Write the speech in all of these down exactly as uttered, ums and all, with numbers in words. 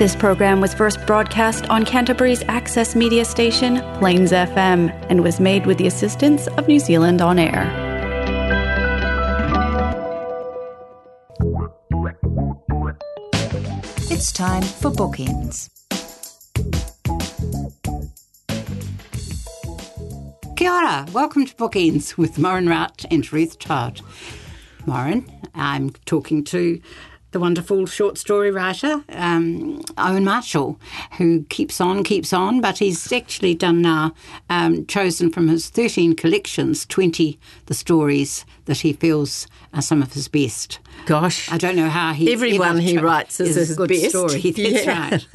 This program was first broadcast on Canterbury's access media station, Plains F M, and was made with the assistance of New Zealand On Air. It's time for Bookends. Kia ora, welcome to Bookends with Maureen Rout and Ruth Todd. Maureen, I'm talking to the wonderful short story writer, um, Owen Marshall, who keeps on, keeps on, but he's actually done now, um, chosen from his thirteen collections, twenty the stories that he feels are some of his best. Gosh. I don't know how he... Everyone he cho- writes is, is his good best. Story. That's yeah. right.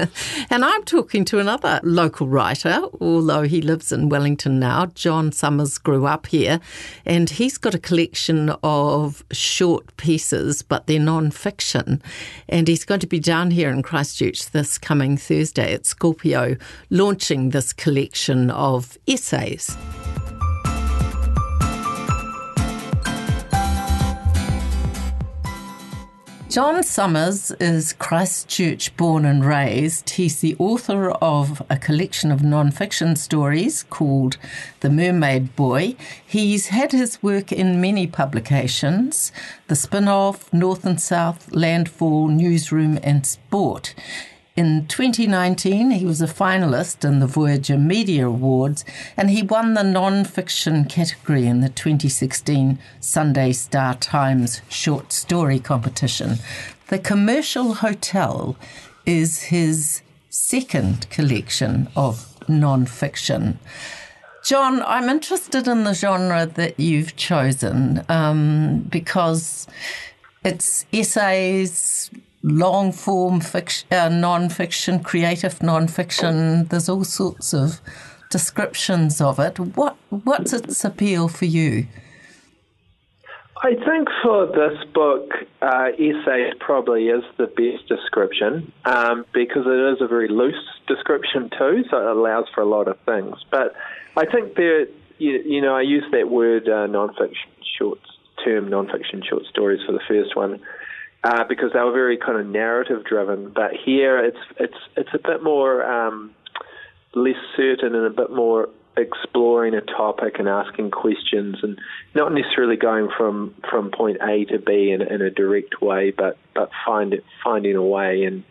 And I'm talking to another local writer, although he lives in Wellington now. John Summers grew up here, and he's got a collection of short pieces, but they're non-fiction. And he's going to be down here in Christchurch this coming Thursday at Scorpio, launching this collection of essays. John Summers is Christchurch born and raised. He's the author of a collection of non-fiction stories called The Mermaid Boy. He's had his work in many publications, The Spin-off, North and South, Landfall, Newsroom and Sport. In twenty nineteen, he was a finalist in the Voyager Media Awards, and he won the non-fiction category in the twenty sixteen Sunday Star Times short story competition. The Commercial Hotel is his second collection of non-fiction. John, I'm interested in the genre that you've chosen, um, because it's essays, long-form fiction, uh, non-fiction, creative non-fiction. There's all sorts of descriptions of it. What What's its appeal for you? I think for this book, uh, essay probably is the best description um, because it is a very loose description too, so it allows for a lot of things. But I think there, you, you know, I use that word uh, non-fiction short term, non-fiction short stories for the first one. Uh, because they were very kind of narrative-driven, but here it's it's it's a bit more um, less certain and a bit more exploring a topic and asking questions and not necessarily going from, from point A to B in, in a direct way, but but find it, finding a way and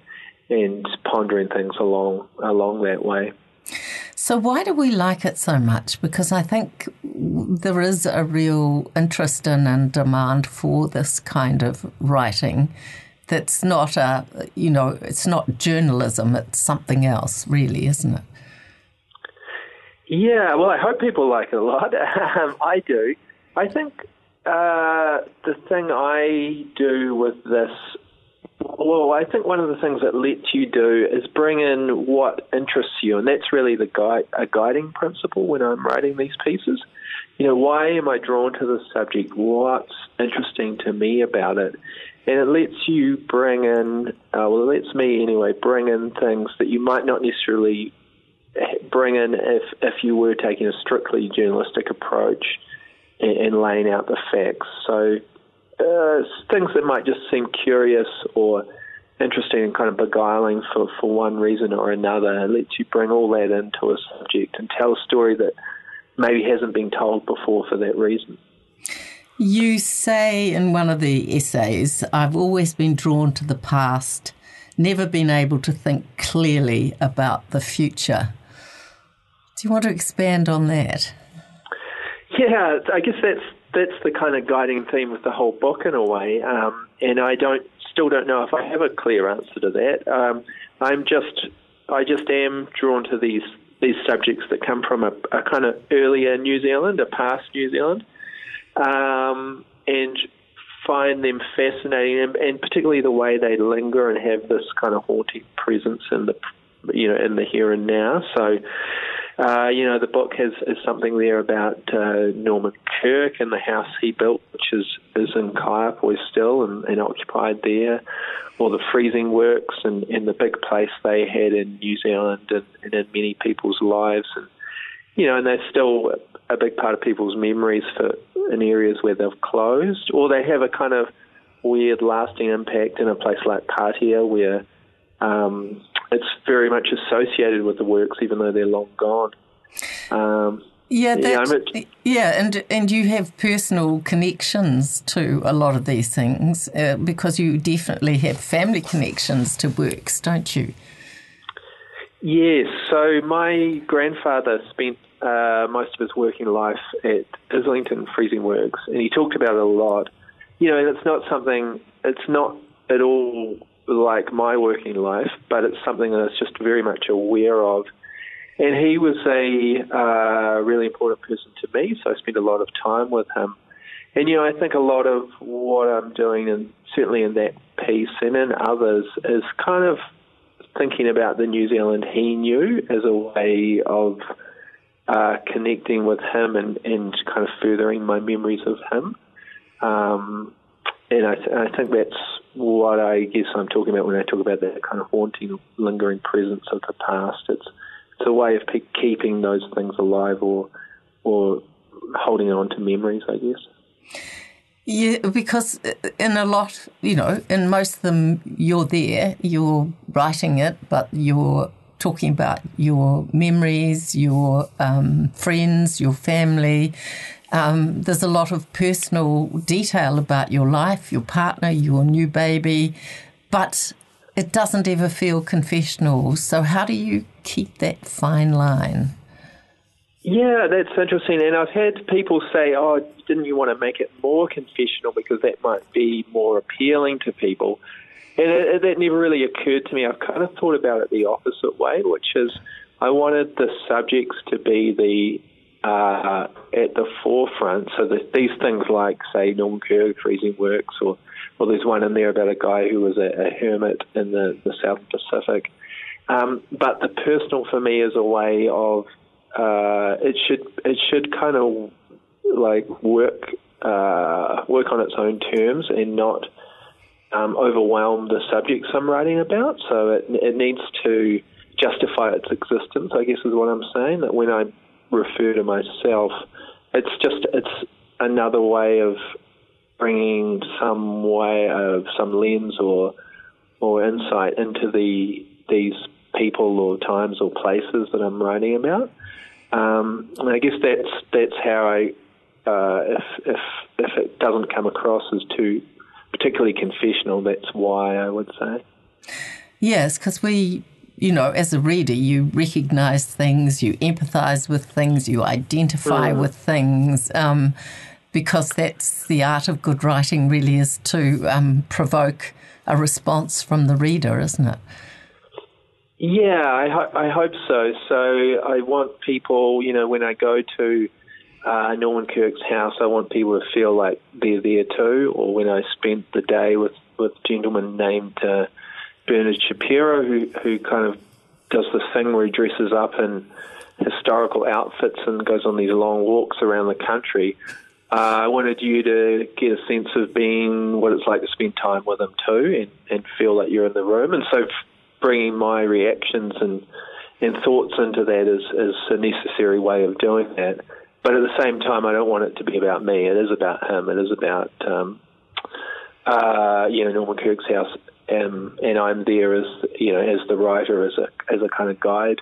and pondering things along along that way. So why do we like it so much? Because I think there is a real interest in and demand for this kind of writing that's not a, you know, it's not journalism, it's something else really, isn't it? Yeah, well, I hope people like it a lot. Um, I do. I think uh, the thing I do with this, well, I think one of the things it lets you do is bring in what interests you, and that's really the guide, a guiding principle when I'm writing these pieces. You know, why am I drawn to this subject? What's interesting to me about it? And it lets you bring in, uh, well, it lets me anyway, bring in things that you might not necessarily bring in if, if you were taking a strictly journalistic approach and, and laying out the facts. So Uh, things that might just seem curious or interesting and kind of beguiling for, for one reason or another. It lets you bring all that into a subject and tell a story that maybe hasn't been told before for that reason. You say in one of the essays, I've always been drawn to the past, never been able to think clearly about the future. Do you want to expand on that? Yeah, I guess that's that's the kind of guiding theme with the whole book in a way, um, and I don't still don't know if I have a clear answer to that. Um, I'm just I just am drawn to these these subjects that come from a, a kind of earlier New Zealand, a past New Zealand, um, and find them fascinating, and, and particularly the way they linger and have this kind of haunting presence in the you know in the here and now. So. Uh, you know, the book has is something there about uh, Norman Kirk and the house he built, which is, is in Kaiapoi still and, and occupied there, or the freezing works and, and the big place they had in New Zealand and, and in many people's lives. And, you know, and they're still a big part of people's memories for in areas where they've closed, or they have a kind of weird lasting impact in a place like Kaitia where Um, it's very much associated with the works, even though they're long gone. Um, yeah, that, yeah, yeah, and and you have personal connections to a lot of these things uh, because you definitely have family connections to works, don't you? Yes. So my grandfather spent uh, most of his working life at Islington Freezing Works, and he talked about it a lot. You know, and it's not something, it's not at all like my working life, but it's something that I was just very much aware of. And he was a uh, really important person to me, so I spent a lot of time with him. And, you know, I think a lot of what I'm doing, and certainly in that piece and in others, is kind of thinking about the New Zealand he knew as a way of uh, connecting with him and, and kind of furthering my memories of him. Um, and I, th- I think that's what I guess I'm talking about when I talk about that kind of haunting, lingering presence of the past. It's it's a way of pe- keeping those things alive or or holding on to memories, I guess. Yeah, because in a lot, you know, in most of them, you're there, you're writing it, but you're talking about your memories, your um, friends, your family. Um, there's a lot of personal detail about your life, your partner, your new baby, but it doesn't ever feel confessional. So how do you keep that fine line? Yeah, that's interesting. And I've had people say, oh, didn't you want to make it more confessional because that might be more appealing to people? And it, it, that never really occurred to me. I've kind of thought about it the opposite way, which is I wanted the subjects to be the... Uh, at the forefront, so that these things like, say, Norman Kirk, Freezing Works, or well, there's one in there about a guy who was a, a hermit in the, the South Pacific. Um, but the personal for me is a way of uh, it should it should kind of like work uh, work on its own terms and not um, overwhelm the subjects I'm writing about. So it it needs to justify its existence, I guess, is what I'm saying. That when I refer to myself, it's just it's another way of bringing some way of some lens or or insight into the these people or times or places that I'm writing about. Um, and I guess that's that's how I uh, if if if it doesn't come across as too particularly confessional, that's why I would say. Yes, because we. You know, as a reader, you recognise things, you empathise with things, you identify mm. with things, um, because that's the art of good writing really is to um, provoke a response from the reader, isn't it? Yeah, I, ho- I hope so. So I want people, you know, when I go to uh, Norman Kirk's house, I want people to feel like they're there too, or when I spent the day with, with a gentleman named... Uh, Bernard Shapiro, who, who kind of does this thing where he dresses up in historical outfits and goes on these long walks around the country. Uh, I wanted you to get a sense of being what it's like to spend time with him too, and, and feel like you're in the room. And so bringing my reactions and and thoughts into that is, is a necessary way of doing that. But at the same time, I don't want it to be about me. It is about him. It is about, um, uh, you know, Norman Kirk's house. Um, and I'm there as you know, as the writer, as a as a kind of guide.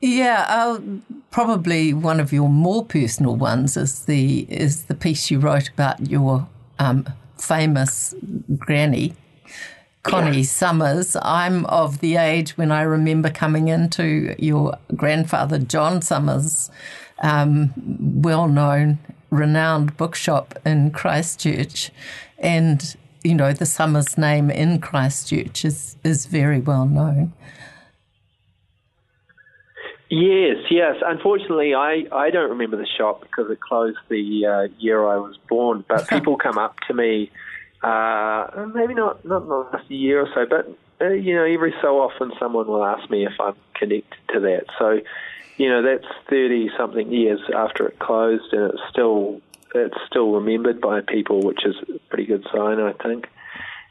Yeah, uh, probably one of your more personal ones is the is the piece you wrote about your um, famous granny, Connie yeah. Summers. I'm of the age when I remember coming into your grandfather John Summers' um, well-known, renowned bookshop in Christchurch, and. You know, the Summers name in Christchurch is, is very well known. Yes, yes. Unfortunately, I, I don't remember the shop because it closed the uh, year I was born. But people come up to me, uh, maybe not, not in the last year or so, but, uh, you know, every so often someone will ask me if I'm connected to that. So, you know, that's thirty-something years after it closed and it's still... It's still remembered by people, which is a pretty good sign, I think.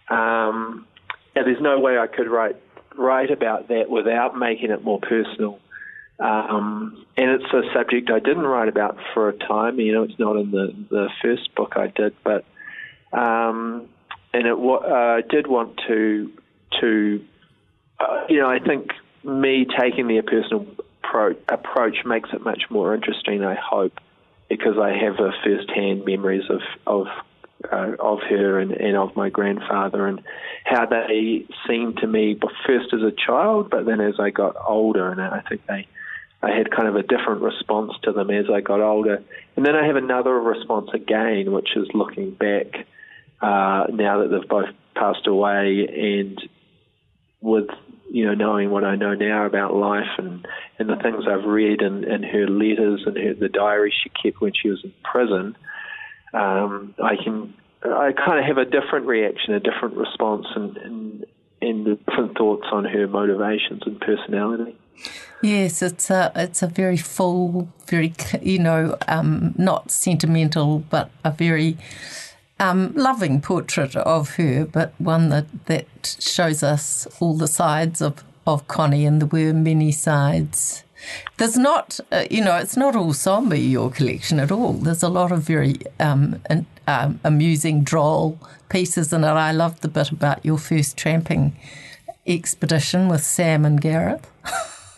Um, and there's no way I could write write about that without making it more personal. Um, and it's a subject I didn't write about for a time. You know, it's not in the, the first book I did, but um, and it, uh, I did want to to uh, you know, I think me taking the personal pro- approach makes it much more interesting, I hope, because I have a first-hand memories of of uh, of her and, and of my grandfather and how they seemed to me first as a child, but then as I got older, and I think they I had kind of a different response to them as I got older. And then I have another response again, which is looking back uh, now that they've both passed away, and with, you know, knowing what I know now about life and, and the things I've read in, in her letters and her, the diary she kept when she was in prison, um, I can I kind of have a different reaction, a different response, and, and, and different thoughts on her motivations and personality. Yes, it's a it's a very full, very, you know, um, not sentimental, but a very um, loving portrait of her, but one that, that shows us all the sides of, of Connie, and there were many sides. There's not, uh, you know, it's not all sombre, your collection, at all. There's a lot of very um, an, um, amusing, droll pieces in it. I loved the bit about your first tramping expedition with Sam and Gareth.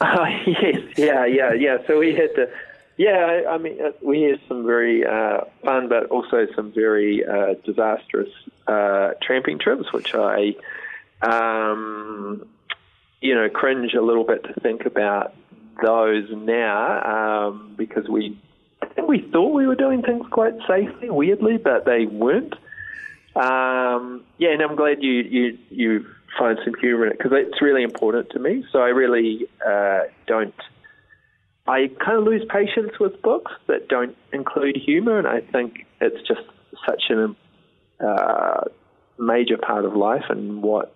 Oh, yes, yeah, yeah, yeah. So we had to, yeah, I mean, we had some very uh, fun but also some very uh, disastrous uh, tramping trips, which I, um, you know, cringe a little bit to think about those now, um, because we, I think we thought we were doing things quite safely, weirdly, but they weren't. Um, yeah, and I'm glad you, you, you find some humour in it, because it's really important to me. So I really uh, don't, I kind of lose patience with books that don't include humour, and I think it's just such a uh, major part of life, and what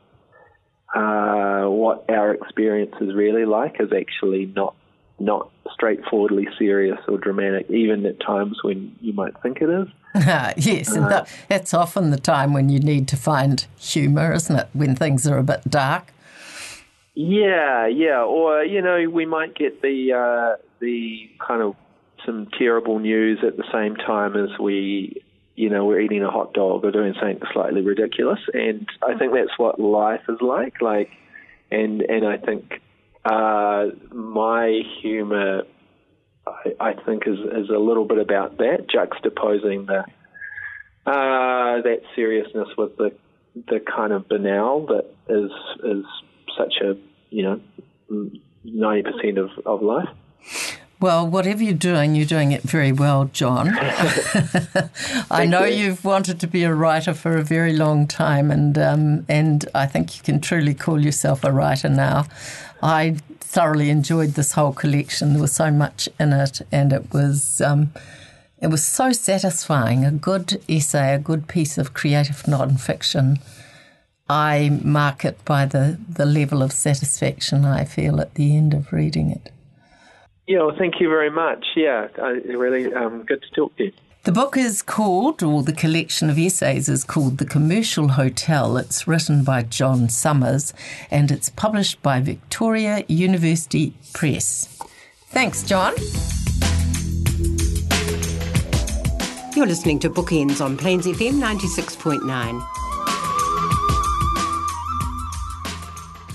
uh, what our experience is really like is actually not not straightforwardly serious or dramatic, even at times when you might think it is. Ah, yes, and that, that's often the time when you need to find humour, isn't it, when things are a bit dark? Yeah, yeah, or, you know, we might get the uh, the kind of some terrible news at the same time as we, you know, we're eating a hot dog or doing something slightly ridiculous, and I think that's what life is like, like, and, and I think uh, my humour, I think, is, is a little bit about that, juxtaposing the uh, that seriousness with the the kind of banal that is is such a, you know, ninety percent of of life. Well, whatever you're doing, you're doing it very well, John. I know you. you've wanted to be a writer for a very long time, and um, and I think you can truly call yourself a writer now. I thoroughly enjoyed this whole collection. There was so much in it, and it was um, it was so satisfying. A good essay, a good piece of creative non-fiction. I mark it by the, the level of satisfaction I feel at the end of reading it. Yeah, well, thank you very much. Yeah, I, really um, good to talk to you. The book is called, or the collection of essays is called, The Commercial Hotel. It's written by John Summers, and it's published by Victoria University Press. Thanks, John. You're listening to Bookends on Plains F M ninety-six point nine.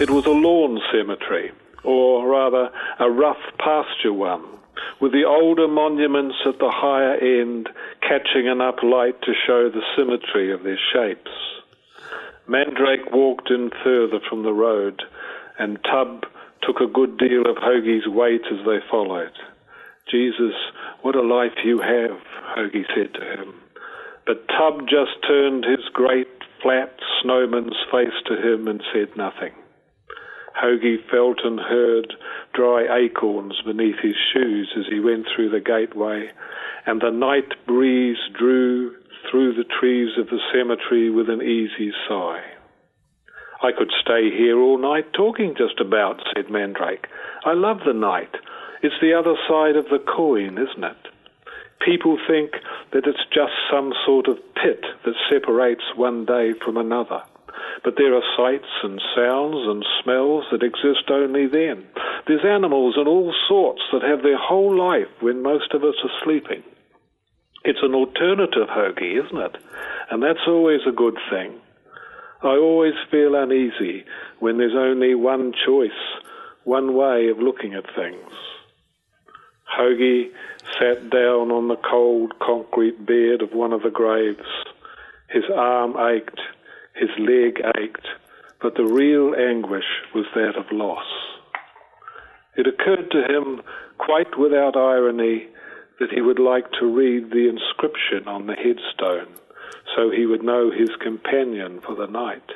It was a lawn cemetery, or rather a rough pasture one, with the older monuments at the higher end catching enough light to show the symmetry of their shapes. Mandrake walked in further from the road, and Tub took a good deal of Hoagie's weight as they followed. "Jesus, what a life you have," Hoagie said to him. But Tub just turned his great, flat snowman's face to him and said nothing. Hoagie felt and heard dry acorns beneath his shoes as he went through the gateway, and the night breeze drew through the trees of the cemetery with an easy sigh. "I could stay here all night talking just about," said Mandrake. "I love the night. It's the other side of the coin, isn't it? People think that it's just some sort of pit that separates one day from another. But there are sights and sounds and smells that exist only then. There's animals and all sorts that have their whole life when most of us are sleeping. It's an alternative, Hoagie, isn't it? And that's always a good thing. I always feel uneasy when there's only one choice, one way of looking at things. Hoagie sat down on the cold concrete bed of one of the graves. His arm ached, his leg ached, but the real anguish was that of loss. It occurred to him, quite without irony, that he would like to read the inscription on the headstone, so he would know his companion for the night.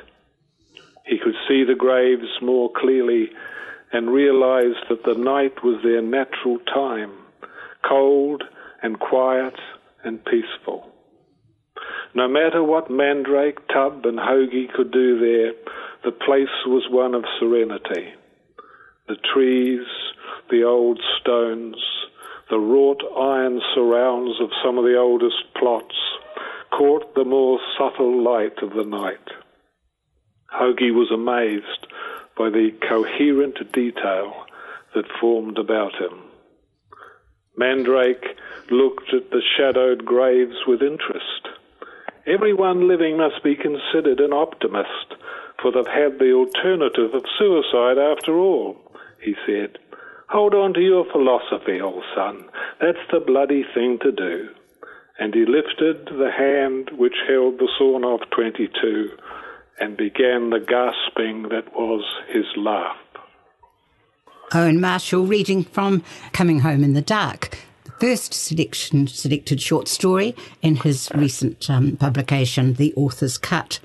He could see the graves more clearly and realized that the night was their natural time, cold and quiet and peaceful. No matter what Mandrake, Tub and Hoagie could do there, the place was one of serenity. The trees, the old stones, the wrought iron surrounds of some of the oldest plots caught the more subtle light of the night. Hoagie was amazed by the coherent detail that formed about him. Mandrake looked at the shadowed graves with interest. Everyone living must be considered an optimist, for they've had the alternative of suicide after all, he said. Hold on to your philosophy, old son. That's the bloody thing to do. And he lifted the hand which held the sawn-off twenty-two and began the gasping that was his laugh. Owen Marshall reading from Coming Home in the Dark, the first selection, selected short story in his recent um, publication, The Author's Cut.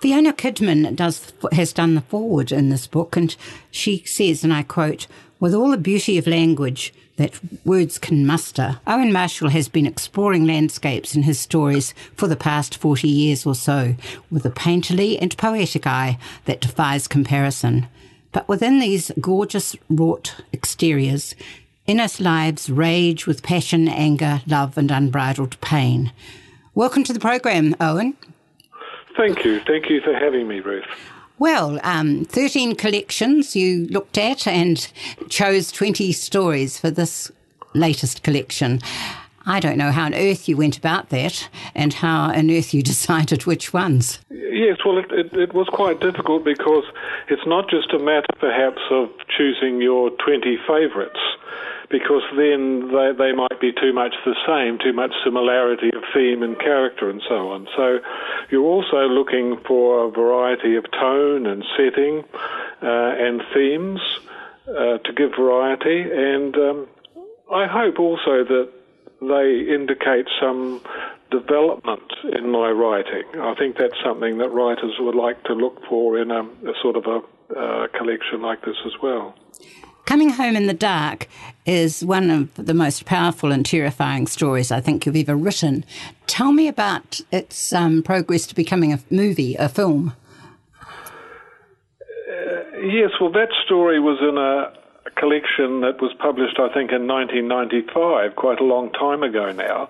Fiona Kidman does, has done the foreword in this book, and she says, and I quote, "With all the beauty of language that words can muster, Owen Marshall has been exploring landscapes in his stories for the past forty years or so, with a painterly and poetic eye that defies comparison. But within these gorgeous wrought exteriors, inner lives rage with passion, anger, love and unbridled pain." Welcome to the programme, Owen. Thank you. Thank you for having me, Ruth. Well, um, thirteen collections you looked at and chose twenty stories for this latest collection. I don't know how on earth you went about that and how on earth you decided which ones. Yes, well, it, it, it was quite difficult because it's not just a matter perhaps of choosing your twenty favourites, because then they, they might be too much the same, too much similarity of theme and character and so on. So you're also looking for a variety of tone and setting uh, and themes uh, to give variety, and um, I hope also that they indicate some development in my writing. I think that's something that writers would like to look for in a, a sort of a uh, collection like this as well. Coming Home in the Dark is one of the most powerful and terrifying stories I think you've ever written. Tell me about its um, progress to becoming a movie, a film. Uh, yes, well, that story was in a A collection that was published, I think, in nineteen ninety-five, quite a long time ago now.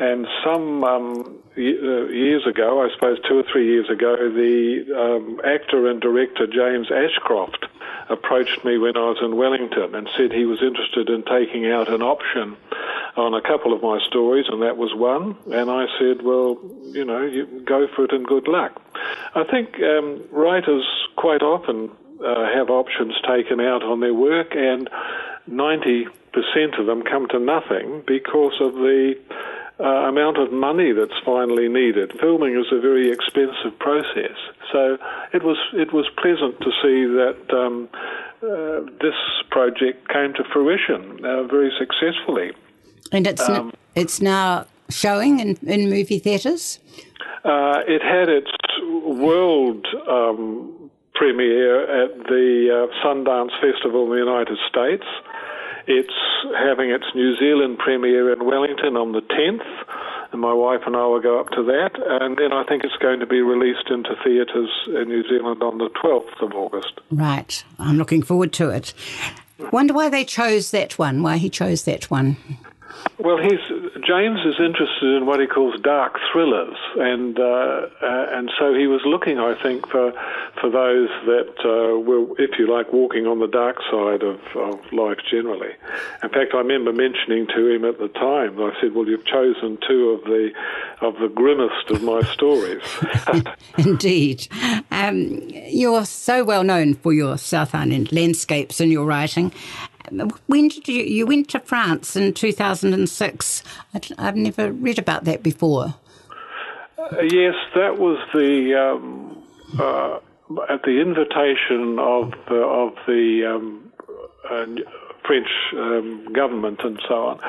And some um, y- uh, years ago, I suppose two or three years ago, the um, actor and director James Ashcroft approached me when I was in Wellington and said he was interested in taking out an option on a couple of my stories, and that was one. And I said, well, you know, you go for it and good luck. I think um, writers quite often Uh, have options taken out on their work, and ninety percent of them come to nothing because of the uh, amount of money that's finally needed. Filming is a very expensive process, so it was it was pleasant to see that um, uh, this project came to fruition uh, very successfully. And it's um, n- it's now showing in, in movie theatres? Uh, it had its world Um, premiere at the uh, Sundance Festival in the United States. It's having its New Zealand premiere in Wellington on the tenth, and my wife and I will go up to that, and then I think it's going to be released into theatres in New Zealand on the twelfth of August. Right. I'm looking forward to it. Wonder why they chose that one, why he chose that one. Well, he's, James is interested in what he calls dark thrillers, and uh, uh, and so he was looking, I think, for for those that uh, were, if you like, walking on the dark side of, of life generally. In fact, I remember mentioning to him at the time, I said, "Well, you've chosen two of the of the grimmest of my stories." Indeed, um, you're so well known for your South Island landscapes and your writing. When did you, you went to France in two thousand six? I've never read about that before. Uh, yes, that was the um, uh, at the invitation of uh, of the um, uh, French um, government and so on.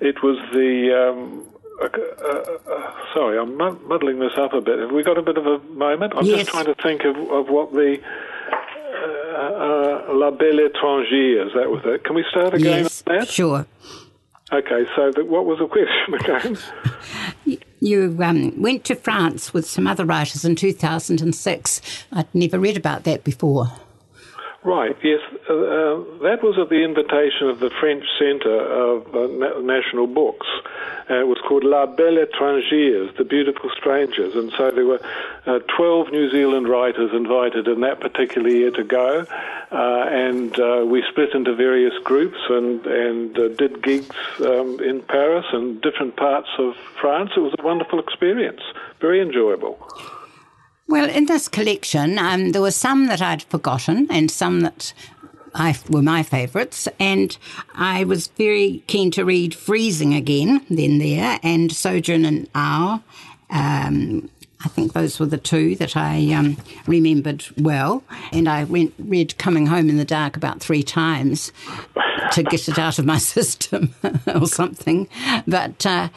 It was the um, uh, uh, uh, sorry, I'm muddling this up a bit. Have we got a bit of a moment? I'm yes. just trying to think of, of what the. Uh, uh, La Belle Étrangère, is that was it? Can we start again yes, on that? Sure. Okay, so the, what was the question again? You um, went to France with some other writers in two thousand six. I'd never read about that before. Right, yes. Uh, uh, that was at the invitation of the French Centre of uh, na- National Books. Uh, it was called La Belle Étrangère, The Beautiful Strangers. And so there were uh, twelve New Zealand writers invited in that particular year to go. Uh, and uh, we split into various groups and, and uh, did gigs um, in Paris and different parts of France. It was a wonderful experience, very enjoyable. Well, in this collection, um, there were some that I'd forgotten and some that I, were my favourites, and I was very keen to read Freezing again, then there, and Sojourn in Ao. Um, I think those were the two that I um, remembered well, and I went, read Coming Home in the Dark about three times to get it out of my system or something, but... Uh,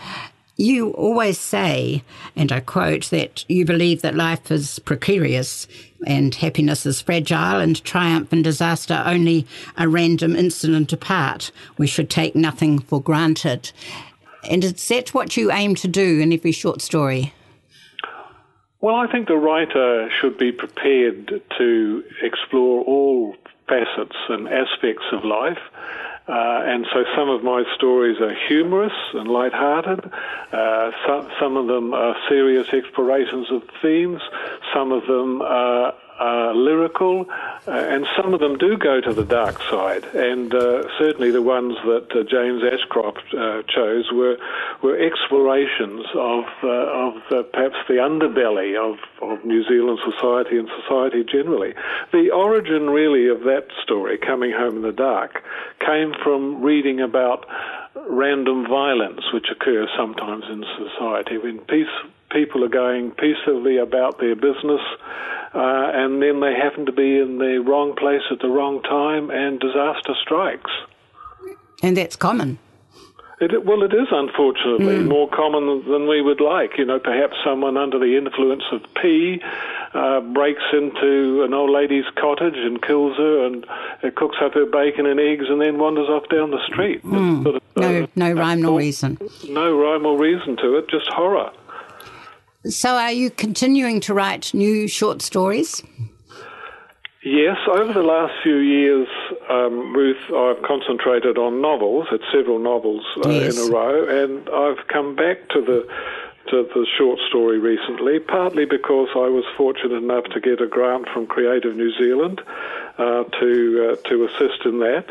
You always say, and I quote, that you believe that life is precarious and happiness is fragile and triumph and disaster only a random incident apart. We should take nothing for granted. And is that what you aim to do in every short story? Well, I think the writer should be prepared to explore all facets and aspects of life. Uh, and so some of my stories are humorous and lighthearted. Uh, some, some of them are serious explorations of themes. Some of them are, are lyrical. Uh, and some of them do go to the dark side. And uh, certainly the ones that uh, James Ashcroft uh, chose were were explorations of uh, of the, perhaps the underbelly of, of New Zealand society and society generally. The origin really of that story, Coming Home in the Dark, came from reading about random violence which occurs sometimes in society when peace, people are going peacefully about their business uh, and then they happen to be in the wrong place at the wrong time and disaster strikes. And that's common. It, well, it is, unfortunately, mm. more common than we would like. You know, perhaps someone under the influence of pee uh, breaks into an old lady's cottage and kills her and uh, cooks up her bacon and eggs and then wanders off down the street. Mm. Sort of, no, uh, no rhyme nor reason. No rhyme or reason to it, just horror. So are you continuing to write new short stories? Yes, over the last few years, um, Ruth, I've concentrated on novels. It's several novels uh, yes. in a row, and I've come back to the to the short story recently, partly because I was fortunate enough to get a grant from Creative New Zealand uh, to uh, to assist in that.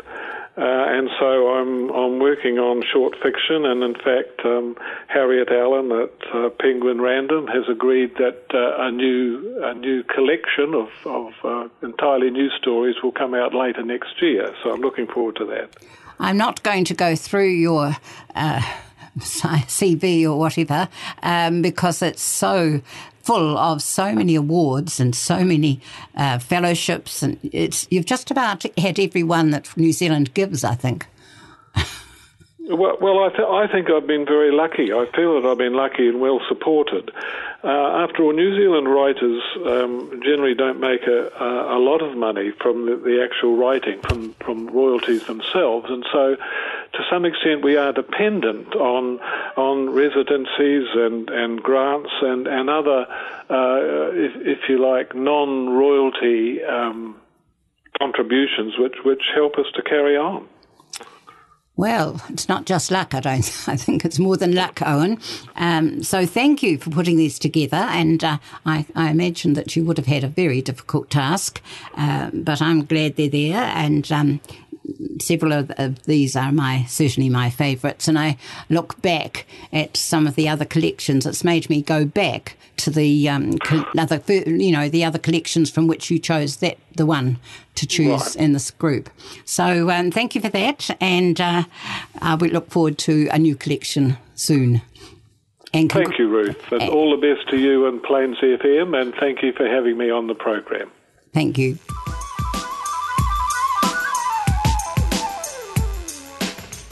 Uh, and so I'm I'm working on short fiction, and in fact, um, Harriet Allen at uh, Penguin Random has agreed that uh, a new a new collection of of uh, entirely new stories will come out later next year. So I'm looking forward to that. I'm not going to go through your uh, C V or whatever um, because it's so full of so many awards and so many uh, fellowships, and it's you've just about had every one that New Zealand gives, I think. Well, well, I, th- I think I've been very lucky. I feel that I've been lucky and well supported. Uh, after all, New Zealand writers um, generally don't make a, a lot of money from the, the actual writing, from, from royalties themselves, and so to some extent we are dependent on on residencies and, and grants and, and other, uh, if, if you like, non-royalty um, contributions which, which help us to carry on. Well, it's not just luck, I don't. I think it's more than luck, Owen. Um, so thank you for putting these together, and uh, I, I imagine that you would have had a very difficult task, uh, but I'm glad they're there, and um, several of, of these are my certainly my favourites, and I look back at some of the other collections. It's made me go back to the um, other, you know, the other collections from which you chose that the one to choose right. in this group. So um, thank you for that, and uh, uh, we look forward to a new collection soon. And con- thank you, Ruth, and all the best to you and Plains F M, and thank you for having me on the program. Thank you.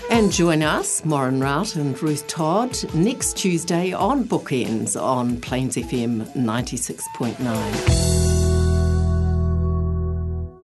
And join us, Maureen Rout and Ruth Todd, next Tuesday on Bookends on Plains F M ninety-six point nine.